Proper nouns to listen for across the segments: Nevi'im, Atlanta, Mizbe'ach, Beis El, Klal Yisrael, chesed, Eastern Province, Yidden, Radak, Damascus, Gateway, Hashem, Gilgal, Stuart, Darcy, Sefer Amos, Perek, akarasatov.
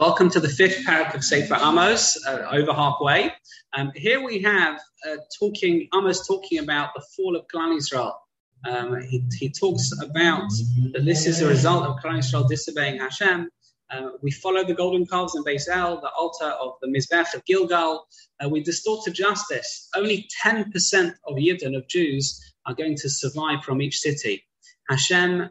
Welcome to the fifth Perek of Sefer Amos, over halfway. Here we have Amos talking about the fall of Klal Yisrael. He talks about that this is a result of Klal Yisrael disobeying Hashem. We follow the golden calves in Beis El, the altar of the Mizbe'ach of Gilgal. We distorted justice. Only 10% of Yidden, of Jews, are going to survive from each city. Hashem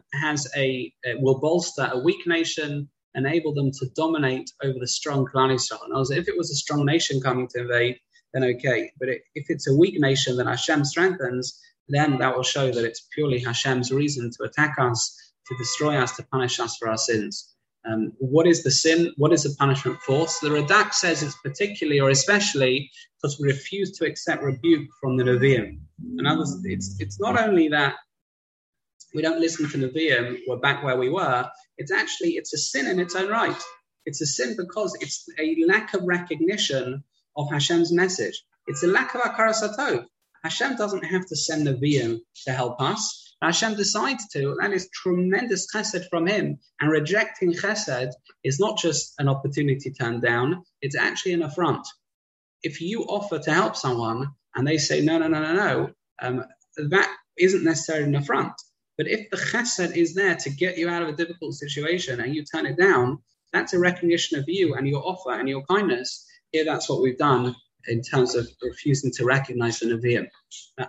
will bolster a weak nation, enable them to dominate over the strong Klal Yisrael. And if it was a strong nation coming to invade, then okay. But if it's a weak nation that Hashem strengthens, then that will show that it's purely Hashem's reason to attack us, to destroy us, to punish us for our sins. What is the sin? What is the punishment for? So the Radak says it's particularly or especially because we refuse to accept rebuke from the Nevi'im. And others, it's not only that we don't listen to Nevi'im, we're back where we were. It's a sin in its own right. It's a sin because it's a lack of recognition of Hashem's message. It's a lack of akarasatov. Hashem doesn't have to send Nevi'im to help us. Hashem decides to. That is tremendous chesed from him. And rejecting chesed is not just an opportunity turned down. It's actually an affront. If you offer to help someone and they say, no, that isn't necessarily an affront. But if the chesed is there to get you out of a difficult situation and you turn it down, that's a recognition of you and your offer and your kindness. Here, that's what we've done in terms of refusing to recognize the Nevi'im.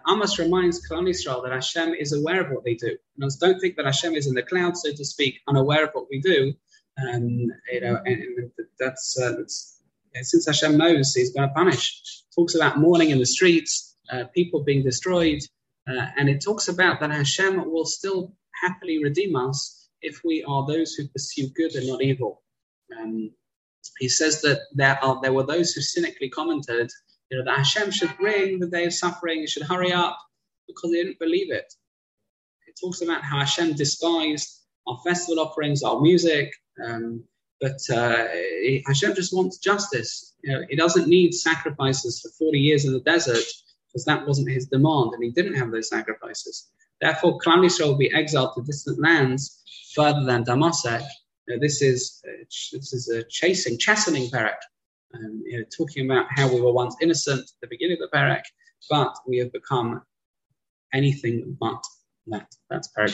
Amos reminds Klal Yisrael that Hashem is aware of what they do. And don't think that Hashem is in the clouds, so to speak, unaware of what we do. And that's since Hashem knows, he's going to punish. Talks about mourning in the streets, people being destroyed. And it talks about that Hashem will still happily redeem us if we are those who pursue good and not evil. He says that there were those who cynically commented, that Hashem should bring the day of suffering, he should hurry up, because they didn't believe it. It talks about how Hashem despised our festival offerings, our music, but Hashem just wants justice. He doesn't need sacrifices for 40 years in the desert, because that wasn't his demand, and he didn't have those sacrifices. Therefore, Klal Yisrael will be exiled to distant lands further than Damascus. This is a chastening Perek, talking about how we were once innocent at the beginning of the Perek, but we have become anything but that. That's Perek.